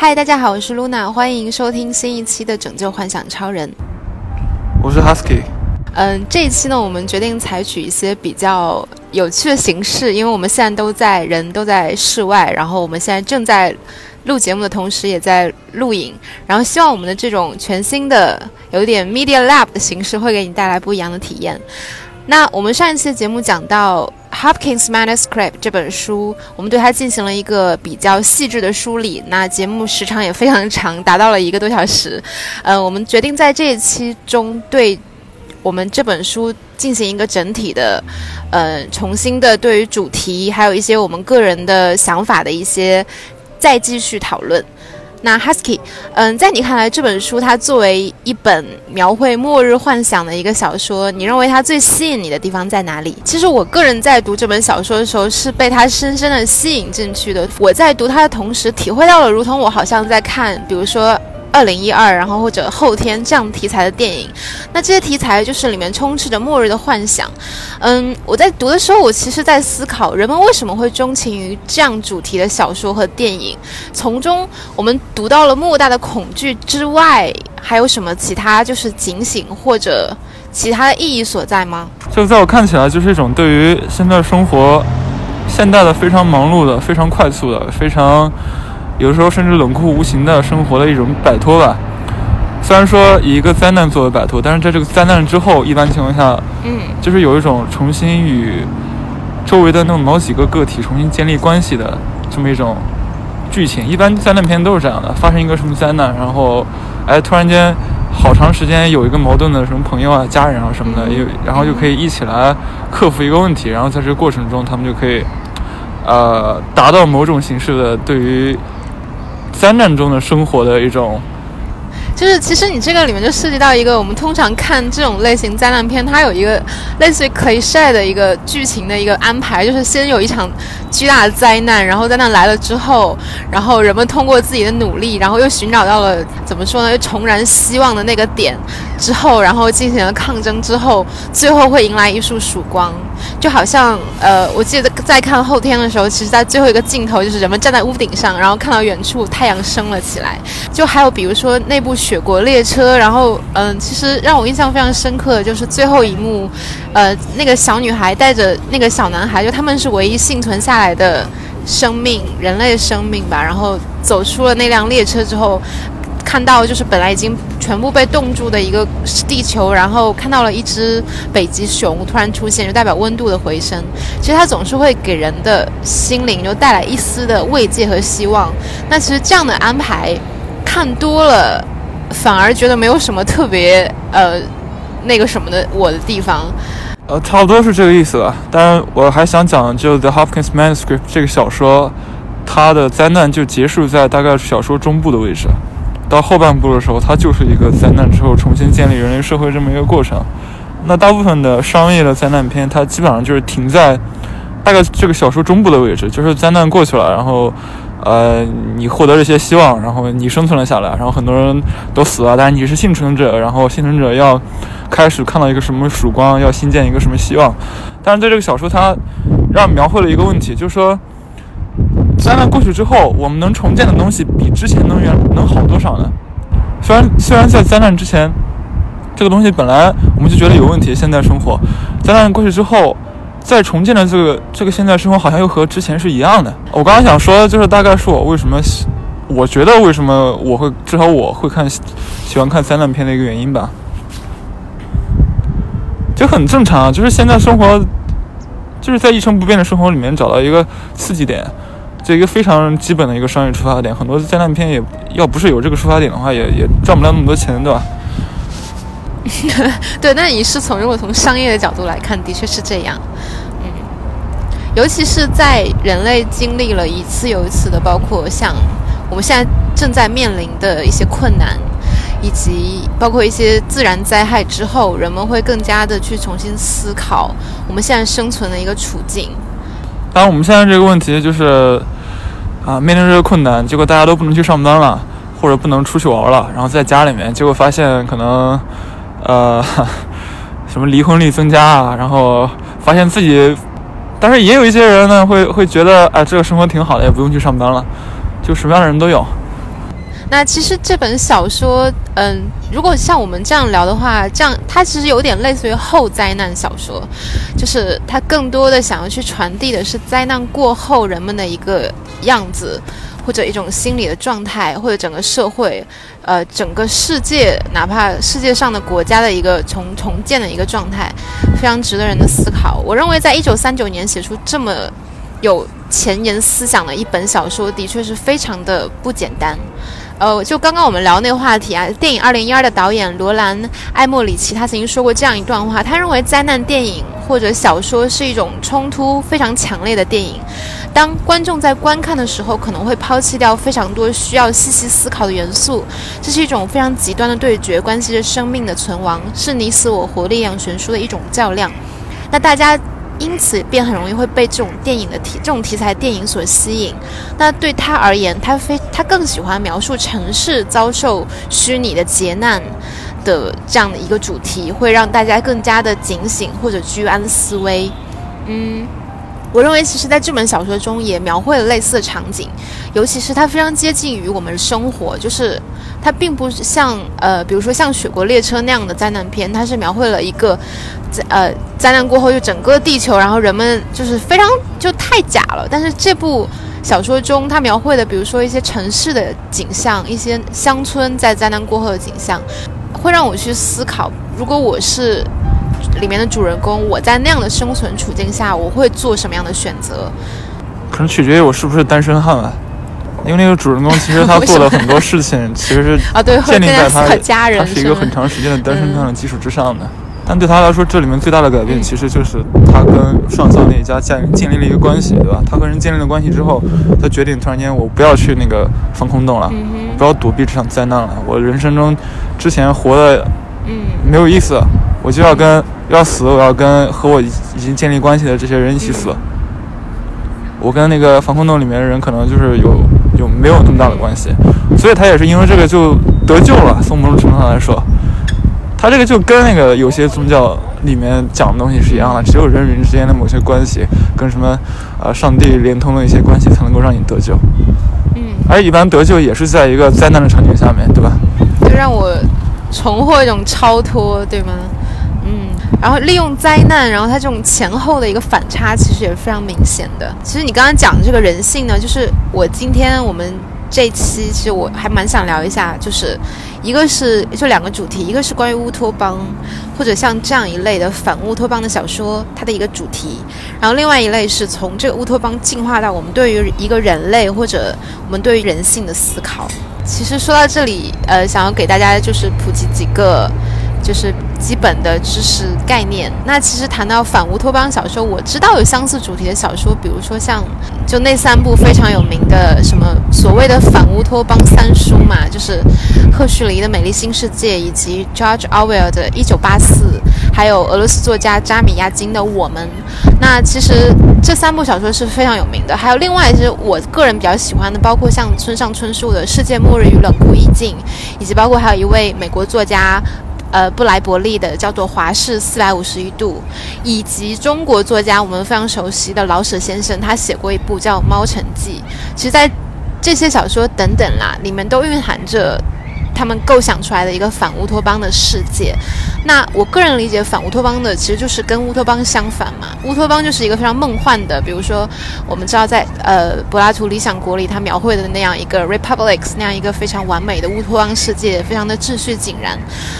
嗨，大家好，我是 Luna， 欢迎收听新一期的拯救幻想超人。我是 Husky。这一期呢，我们决定采取一些比较有趣的形式，因为我们现在都在室外，然后我们现在正在录节目的同时也在录影，然后希望我们的这种全新的有点 Media Lab 的形式会给你带来不一样的体验。那我们上一期的节目讲到 Hopkins Manuscript 这本书，我们对它进行了一个比较细致的梳理，那节目时长也非常长，达到了1个多小时。我们决定在这一期中对我们这本书进行一个整体的重新的对于主题还有一些我们个人的想法的一些再继续讨论。那 Husky， 在你看来这本书它作为一本描绘末日幻想的一个小说，你认为它最吸引你的地方在哪里？其实我个人在读这本小说的时候是被它深深的吸引进去的，我在读它的同时体会到了如同我好像在看比如说2012然后或者后天这样题材的电影，那这些题材就是里面充斥着末日的幻想。我在读的时候我其实在思考人们为什么会钟情于这样主题的小说和电影，从中我们读到了莫大的恐惧之外还有什么其他就是警醒或者其他的意义所在吗？就在我看起来就是一种对于现在生活现代的非常忙碌的非常快速的非常有时候甚至冷酷无情的生活的一种摆脱吧，虽然说以一个灾难作为摆脱，但是在这个灾难之后一般情况下就是有一种重新与周围的那种某几个个体重新建立关系的这么一种剧情。一般灾难片都是这样的，发生一个什么灾难，然后突然间好长时间有一个矛盾的什么朋友啊家人啊什么的，然后就可以一起来克服一个问题，然后在这个过程中他们就可以达到某种形式的对于灾难中的生活的一种，就是其实你这个里面就涉及到一个我们通常看这种类型灾难片它有一个类似于 cliché 的一个剧情的一个安排，就是先有一场巨大的灾难，然后灾难来了之后，然后人们通过自己的努力然后又寻找到了怎么说呢又重燃希望的那个点之后，然后进行了抗争之后最后会迎来一束曙光。就好像我记得在看后天的时候，其实在最后一个镜头就是人们站在屋顶上，然后看到远处太阳升了起来。就还有比如说那部雪国列车，然后其实让我印象非常深刻的就是最后一幕，那个小女孩带着那个小男孩，就他们是唯一幸存下来的生命，人类生命吧，然后走出了那辆列车之后，看到就是本来已经全部被冻住的一个地球，然后看到了一只北极熊突然出现，就代表温度的回升。其实它总是会给人的心灵就带来一丝的慰藉和希望。那其实这样的安排看多了反而觉得没有什么特别那个什么的我的地方，差不多是这个意思吧。当然我还想讲就 The Hopkins Manuscript 这个小说它的灾难就结束在大概小说中部的位置，到后半部的时候它就是一个灾难之后重新建立人类社会这么一个过程。那大部分的商业的灾难片它基本上就是停在大概这个小说中部的位置，就是灾难过去了，然后你获得了一些希望，然后你生存了下来，然后很多人都死了，但是你是幸存者，然后幸存者要开始看到一个什么曙光，要新建一个什么希望。但是对这个小说它让描绘了一个问题，就是说灾难过去之后我们能重建的东西比之前能好多少呢？虽然在灾难之前这个东西本来我们就觉得有问题，现在生活灾难过去之后再重建的这个现在生活好像又和之前是一样的。我刚刚想说的就是大概是我觉得为什么至少我会喜欢看灾难片的一个原因吧，就很正常，就是现在生活就是在一成不变的生活里面找到一个刺激点，这一个非常基本的一个商业出发点。很多灾难片也要不是有这个出发点的话也赚不了那么多钱，对吧？对，那你是从如果从商业的角度来看的确是这样。尤其是在人类经历了一次又一次的包括像我们现在正在面临的一些困难以及包括一些自然灾害之后，人们会更加的去重新思考我们现在生存的一个处境。当然我们现在这个问题就是面临这个困难，结果大家都不能去上班了或者不能出去玩了，然后在家里面结果发现可能什么离婚率增加啊，然后发现自己，但是也有一些人呢会觉得这个生活挺好的也不用去上班了，就什么样的人都有。那其实这本小说，如果像我们这样聊的话，这样它其实有点类似于后灾难小说，就是它更多的想要去传递的是灾难过后人们的一个样子，或者一种心理的状态，或者整个社会，整个世界，哪怕世界上的国家的一个重建的一个状态，非常值得人的思考。我认为在1939年写出这么有前沿思想的一本小说的确是非常的不简单。就刚刚我们聊那个话题啊，电影2012的导演罗兰·艾莫里奇他曾经说过这样一段话，他认为灾难电影或者小说是一种冲突非常强烈的电影，当观众在观看的时候可能会抛弃掉非常多需要细细思考的元素，这是一种非常极端的对决，关系着生命的存亡，是你死我活力量悬殊的一种较量，那大家因此便很容易会被这种题材电影所吸引。那对他而言，他更喜欢描述城市遭受虚拟的劫难的这样的一个主题，会让大家更加的警醒或者居安思危。我认为其实在这本小说中也描绘了类似的场景，尤其是它非常接近于我们生活，就是它并不像比如说像《雪国列车》那样的灾难片，它是描绘了一个灾难过后就整个地球，然后人们就是非常就太假了，但是这部小说中它描绘的比如说一些城市的景象，一些乡村在灾难过后的景象，会让我去思考，如果我是里面的主人公，我在那样的生存处境下我会做什么样的选择，可能取决于我是不是单身汉啊。因为那个主人公其实他做了很多事情其实是建立在他是一个很长时间的单身汉的基础之上的，但对他来说这里面最大的改变其实就是他跟上校那一家建立了一个关系，对吧？他和人建立了关系之后，他决定突然间我不要去那个防空洞了，我不要躲避这场灾难了，我人生中之前活的没有意思，我就要跟和我已经建立关系的这些人一起死。我跟那个防空洞里面的人可能就是有没有那么大的关系，所以他也是因为这个就得救了。从某种程度上来说，他这个就跟那个有些宗教里面讲的东西是一样的，只有人与人之间的某些关系跟什么上帝连通的一些关系才能够让你得救。而一般得救也是在一个灾难的场景下面，对吧？就让我重获一种超脱，对吗？然后利用灾难，然后它这种前后的一个反差其实也是非常明显的。其实你刚刚讲这个人性呢，就是我们这一期其实我还蛮想聊一下，就是一个是就两个主题，一个是关于乌托邦或者像这样一类的反乌托邦的小说它的一个主题，然后另外一类是从这个乌托邦进化到我们对于一个人类或者我们对于人性的思考。其实说到这里，想要给大家就是普及几个就是基本的知识概念。那其实谈到反乌托邦小说，我知道有相似主题的小说，比如说像就那三部非常有名的什么所谓的反乌托邦三书嘛，就是赫胥黎的《美丽新世界》，以及 George Orwell 的《1984》，还有俄罗斯作家扎米亚金的《我们》。那其实这三部小说是非常有名的，还有另外是我个人比较喜欢的，包括像村上春树的《世界末日与冷酷意境》，以及包括还有一位美国作家布莱伯利的叫做《华氏451度》，以及中国作家我们非常熟悉的老舍先生，他写过一部叫《猫城记》。其实在这些小说等等啦，里面都蕴含着他们构想出来的一个反乌托邦的世界。那我个人理解反乌托邦的其实就是跟乌托邦相反嘛，乌托邦就是一个非常梦幻的，比如说我们知道在柏拉图《理想国》里他描绘的那样一个 republic， 那样一个非常完美的乌托邦世界，非常的秩序井然。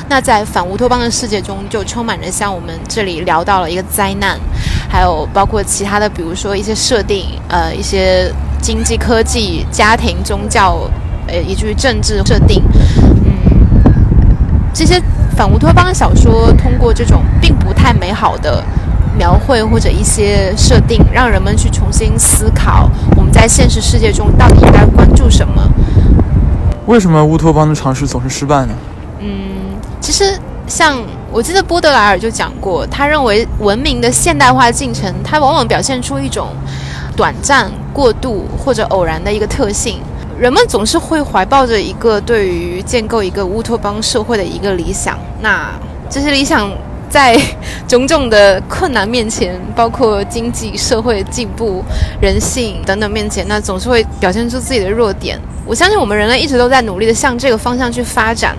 那在反乌托邦的世界中就充满着像我们这里聊到了一个灾难，还有包括其他的比如说一些设定，一些经济科技家庭宗教以及政治设定。这些反乌托邦小说通过这种并不太美好的描绘或者一些设定，让人们去重新思考我们在现实世界中到底应该关注什么。为什么乌托邦的尝试总是失败呢？其实像我记得波德莱尔就讲过，他认为文明的现代化进程它往往表现出一种短暂、过度或者偶然的一个特性，人们总是会怀抱着一个对于建构一个乌托邦社会的一个理想，那这些理想在种种的困难面前，包括经济社会进步、人性等等面前，那总是会表现出自己的弱点。我相信我们人类一直都在努力的向这个方向去发展，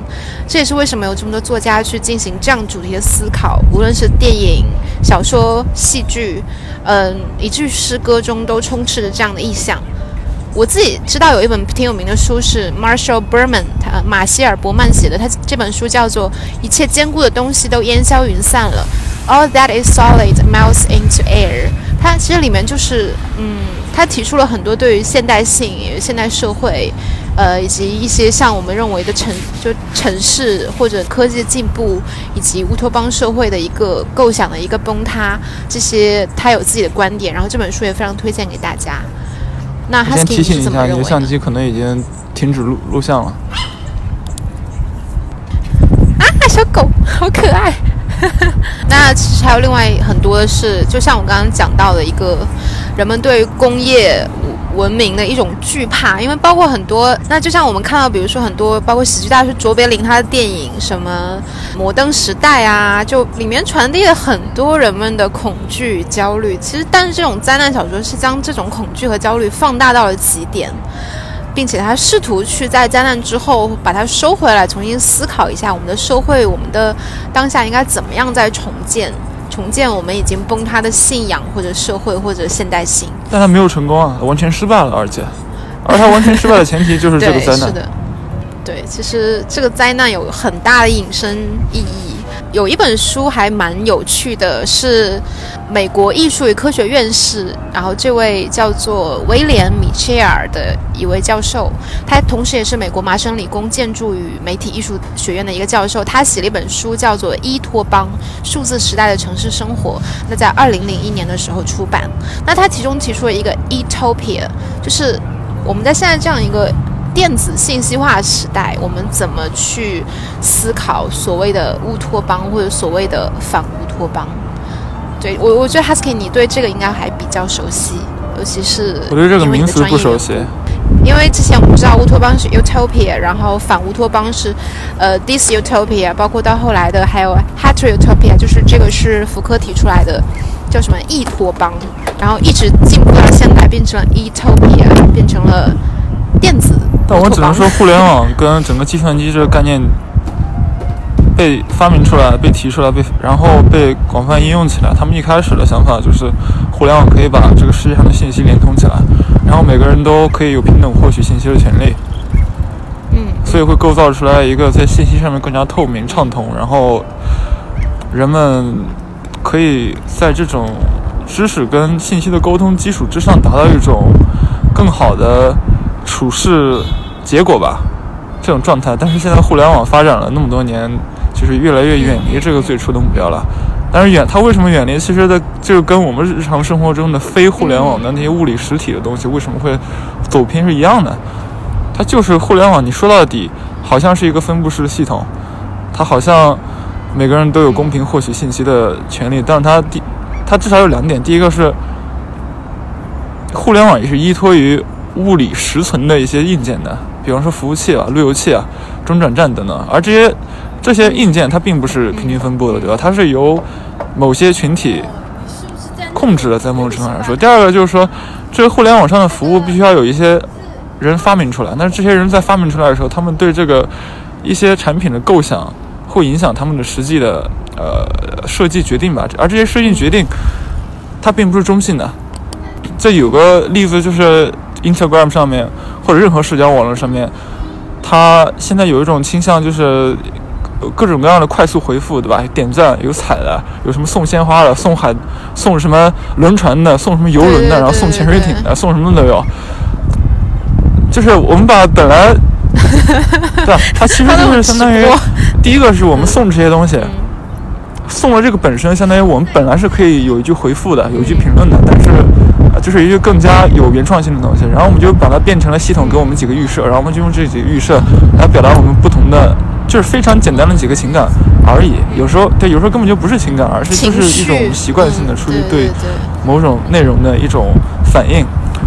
这也是为什么有这么多作家去进行这样主题的思考，无论是电影、小说、戏剧，一句诗歌中都充斥着这样的意象。我自己知道有一本挺有名的书是 Marshall Berman 马歇尔·伯曼写的，他这本书叫做《一切坚固的东西都烟消云散了》 All that is solid melts into air。 他其实里面就是他提出了很多对于现代性、现代社会以及一些像我们认为的城市或者科技进步以及乌托邦社会的一个构想的一个崩塌，这些他有自己的观点，然后这本书也非常推荐给大家。那先提醒一下，你的相机可能已经停止录像了。啊，小狗好可爱。那其实还有另外很多的是，就像我刚刚讲到的一个人们对于工业文明的一种惧怕，因为包括很多，那就像我们看到比如说很多包括喜剧大师卓别林他的电影什么摩登时代啊，就里面传递了很多人们的恐惧焦虑，其实但是这种灾难小说是将这种恐惧和焦虑放大到了极点，并且他试图去在灾难之后把它收回来，重新思考一下我们的社会，我们的当下应该怎么样再重建我们已经崩塌的信仰或者社会或者现代性。但他没有成功啊，完全失败了，而他完全失败的前提就是这个灾难。对，是的，对，其实这个灾难有很大的引申意义。有一本书还蛮有趣的，是美国艺术与科学院士，然后这位叫做威廉·米切尔的一位教授，他同时也是美国麻省理工建筑与媒体艺术学院的一个教授，他写了一本书叫做《伊托邦：数字时代的城市生活》，那在2001年的时候出版。那他其中提出了一个 Etopia， 就是我们在现在这样一个电子信息化时代，我们怎么去思考所谓的乌托邦或者所谓的反乌托邦。对，我觉得 Husky 你对这个应该还比较熟悉，尤其是我对这个名词不熟悉，因为之前我们知道乌托邦是 Utopia， 然后反乌托邦是Disutopia， 包括到后来的还有 Hatter Utopia， 就是这个是福柯提出来的叫什么异托邦，然后一直进步到现在变成了 Etopia， 变成了电子。但我只能说互联网跟整个计算机这个概念被发明出来、被提出来、然后被广泛应用起来，他们一开始的想法就是互联网可以把这个世界上的信息连通起来，然后每个人都可以有平等获取信息的权利，所以会构造出来一个在信息上面更加透明畅通，然后人们可以在这种知识跟信息的沟通基础之上达到一种更好的处事结果吧，这种状态。但是现在互联网发展了那么多年，就是越来越远离这个最初的目标了。但是它为什么远离？其实就是跟我们日常生活中的非互联网的那些物理实体的东西为什么会走偏是一样的。它就是互联网，你说到底好像是一个分布式的系统，它好像每个人都有公平获取信息的权利，但是它至少有两点。第一个是互联网也是依托于物理实存的一些硬件的，比方说服务器啊、路由器啊、中转站等等，而这些硬件它并不是平均分布的，对吧？它是由某些群体控制的，在某种程度上说。第二个就是说，这个互联网上的服务必须要有一些人发明出来，但是这些人在发明出来的时候，他们对这个一些产品的构想会影响他们的实际的设计决定吧，而这些设计决定它并不是中性的。这有个例子就是 Instagram 上面或者任何社交网络上面，它现在有一种倾向，就是各种各样的快速回复，对吧？点赞有彩的，有什么送鲜花的、送什么轮船的、送什么游轮的，对对对对对，然后送潜水艇的，送什么都有。就是我们把本来对吧，它其实就是相当于第一个是我们送这些东西，送了这个本身相当于我们本来是可以有一句回复的、有一句评论的，但是就是一个更加有原创性的东西，然后我们就把它变成了系统给我们几个预设，然后我们就用这几个预设来表达我们不同的，就是非常简单的几个情感而已。有时候根本就不是情感，而是就是一种习惯性的出于对某种内容的一种反应。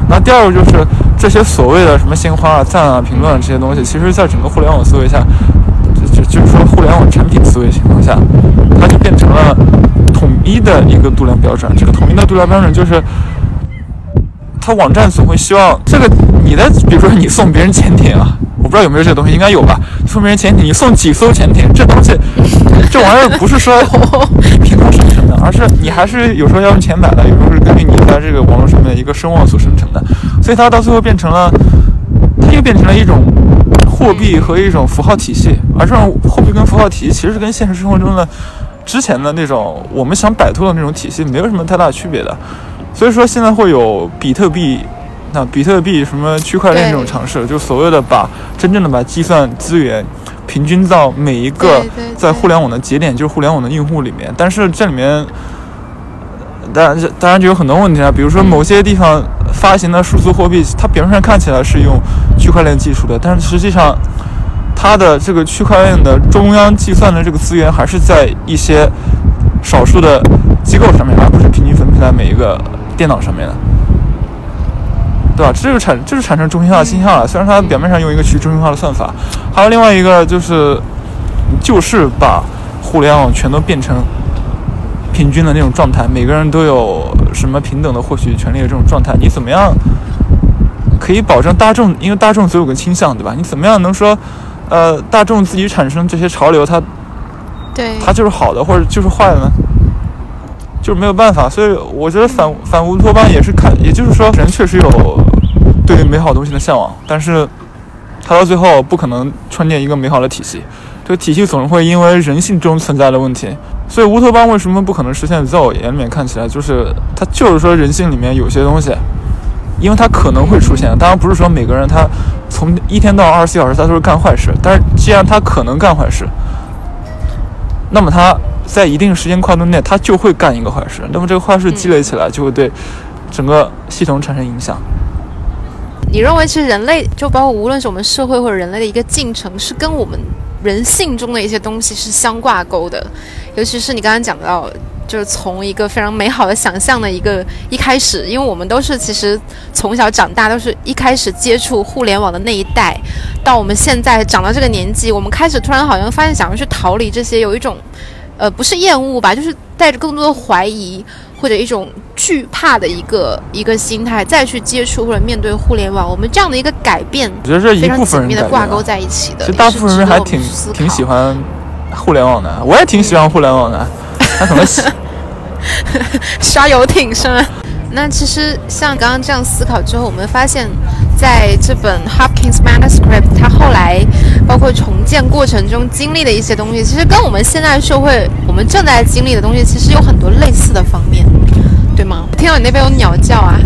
那第二个就是这些所谓的什么鲜花啊、赞啊、评论啊这些东西，其实在整个互联网思维下，就是说互联网产品思维情况下，它就变成了统一的一个度量标准。这个统一的度量标准就是，它网站总会希望这个你的，比如说你送别人潜艇啊，我不知道有没有这个东西，应该有吧？送别人潜艇，你送几艘潜艇，这东西这玩意儿不是说凭空生成的，而是你还是有时候要用钱买的，有时候是根据你在这个网络上面一个声望所生成的，所以它到最后变成了，它又变成了一种货币和一种符号体系，而这种货币跟符号体系其实是跟现实生活中的之前的那种我们想摆脱的那种体系没有什么太大区别的，所以说现在会有比特币，那比特币什么区块链这种尝试，就所谓的把真正的把计算资源平均到每一个在互联网的节点，就是互联网的用户里面，但是这里面当然就有很多问题了，比如说某些地方发行的数字货币，它表面上看起来是用区块链技术的，但是实际上它的这个区块链的中央计算的这个资源还是在一些少数的机构上面，而不是平均分配在每一个电脑上面的，对吧？这就产生中心化的倾向了。虽然它表面上用一个去中心化的算法，还有另外一个就是把互联网全都变成平均的那种状态，每个人都有什么平等的获取权利的这种状态，你怎么样可以保证大众？因为大众总有个倾向，对吧？你怎么样能说，大众自己产生这些潮流，它就是好的，或者就是坏的呢？就是没有办法。所以我觉得反乌托邦也是看，也就是说，人确实有对于美好东西的向往，但是他到最后不可能创建一个美好的体系。这个体系总是会因为人性中存在的问题，所以乌托邦为什么不可能实现，在我眼里面看起来就是它就是说人性里面有些东西，因为它可能会出现，当然不是说每个人他从一天到24小时他都是干坏事，但是既然他可能干坏事，那么他在一定时间跨度内他就会干一个坏事，那么这个坏事积累起来就会对整个系统产生影响。你认为是人类，就包括无论是我们社会或者人类的一个进程，是跟我们人性中的一些东西是相挂钩的，尤其是你刚刚讲到，就是从一个非常美好的想象的一开始，因为我们都是其实从小长大都是一开始接触互联网的那一代，到我们现在长到这个年纪，我们开始突然好像发现想要去逃离这些，有一种不是厌恶吧，就是带着更多的怀疑或者一种惧怕的一个心态再去接触或者面对互联网，我们这样的一个改变，我觉得这一部分人改变的挂钩在一起的，其实大部分人还挺喜欢互联网的，我也挺喜欢互联网的，他可能刷游艇是吗？那其实像刚刚这样思考之后，我们发现在这本 Hopkins Manuscript 它后来包括重建过程中经历的一些东西，其实跟我们现在社会我们正在经历的东西其实有很多类似的方面，对吗？听到你那边有鸟叫啊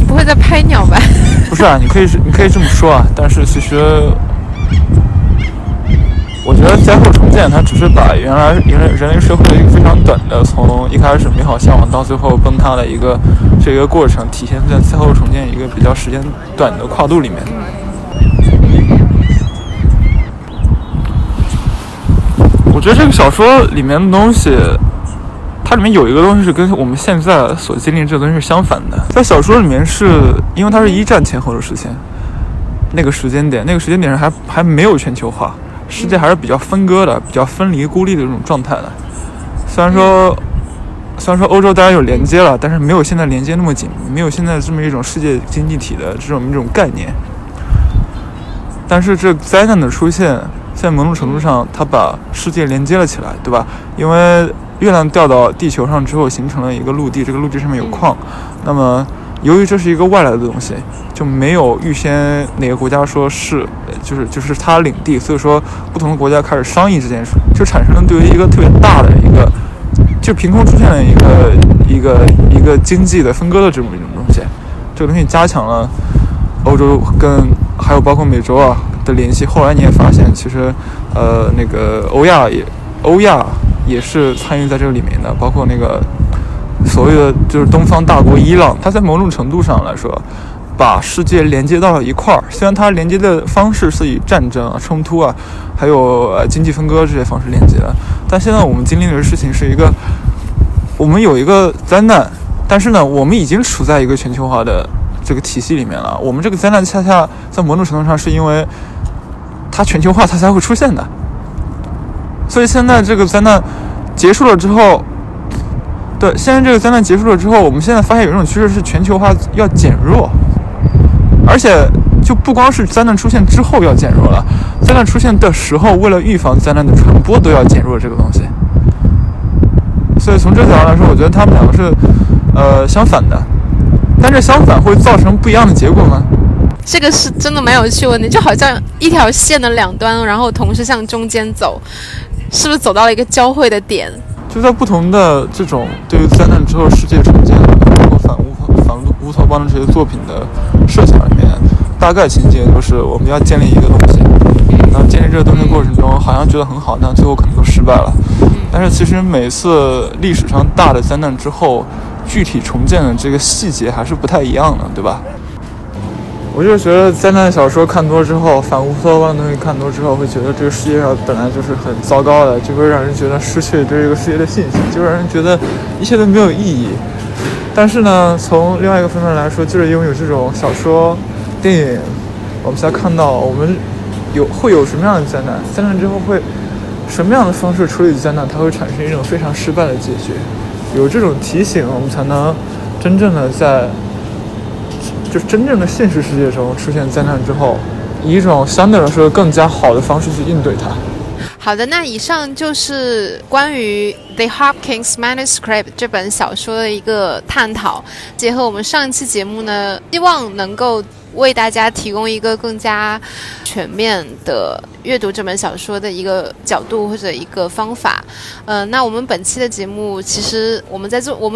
你不会在拍鸟吧？不是啊，你可以这么说啊，但是其实我觉得灾后重建它只是把原来人类社会的一个非常短的从一开始美好向往到最后崩塌的一个这个过程体现在灾后重建一个比较时间短的跨度里面。我觉得这个小说里面的东西，它里面有一个东西是跟我们现在所经历的这个东西是相反的，在小说里面是因为它是一战前后的事情，那个时间点上还没有全球化，世界还是比较分割的，比较分离孤立的这种状态的。虽然说欧洲当然有连接了，但是没有现在连接那么紧，没有现在这么一种世界经济体的这种概念。但是这灾难的出现，在某种程度上，它把世界连接了起来，对吧？因为月亮掉到地球上之后，形成了一个陆地，这个陆地上面有矿。那么，由于这是一个外来的东西，就没有预先哪个国家说是，就是它领地，所以说不同的国家开始商议这件事，就产生了对于一个特别大的一个，就凭空出现了一个经济的分割的这么一种东西，这个东西加强了欧洲跟还有包括美洲啊的联系。后来你也发现，其实那个欧亚也是参与在这个里面的，包括那个所谓的就是东方大国伊朗，它在某种程度上来说，把世界连接到了一块儿。虽然它连接的方式是以战争啊、冲突啊，还有经济分割这些方式连接的，但现在我们经历的事情是一个，我们有一个灾难，但是呢，我们已经处在一个全球化的这个体系里面了。我们这个灾难恰恰在某种程度上是因为它全球化，它才会出现的。所以现在这个灾难结束了之后，对，现在这个灾难结束了之后，我们现在发现有一种趋势是全球化要减弱，而且就不光是灾难出现之后要减弱了，灾难出现的时候，为了预防灾难的传播，都要减弱这个东西。所以从这角度来说，我觉得他们两个是相反的，但是相反会造成不一样的结果吗？这个是真的蛮有趣的问题，就好像一条线的两端，然后同时向中间走，是不是走到了一个交汇的点？就在不同的这种对于灾难之后世界重建通过反乌托邦的这些作品的设想里面，大概情节都是我们要建立一个东西，然后建立这个东西过程中好像觉得很好，但最后可能都失败了。但是其实每次历史上大的灾难之后，具体重建的这个细节还是不太一样的，对吧？我就觉得灾难小说看多之后，反乌托邦的东西看多之后，会觉得这个世界上本来就是很糟糕的，就会让人觉得失去对这个世界的信心，就让人觉得一切都没有意义。但是呢，从另外一个方面来说，就是因为有这种小说、电影，我们才看到我们会有什么样的灾难，灾难之后会什么样的方式处理灾难，它会产生一种非常失败的结局。有这种提醒，我们才能真正的在。就真正的现实世界中出现灾难之后，以一种相对来说更加好的方式去应对它。好的，那以上就是关于 The Hopkins Manuscript 这本小说的一个探讨。结合我们上一期节目呢，希望能够为大家提供一个更加全面的阅读这本小说的一个角度或者一个方法。那我们本期的节目，其实我们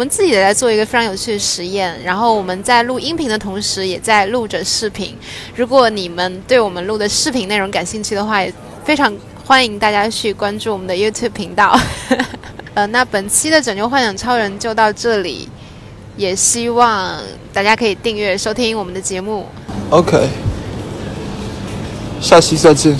自己也在做一个非常有趣的实验，然后我们在录音频的同时也在录着视频。如果你们对我们录的视频内容感兴趣的话，也非常欢迎大家去关注我们的 YouTube 频道那本期的拯救幻想超人就到这里，也希望大家可以订阅收听我们的节目。OK， 下期再见。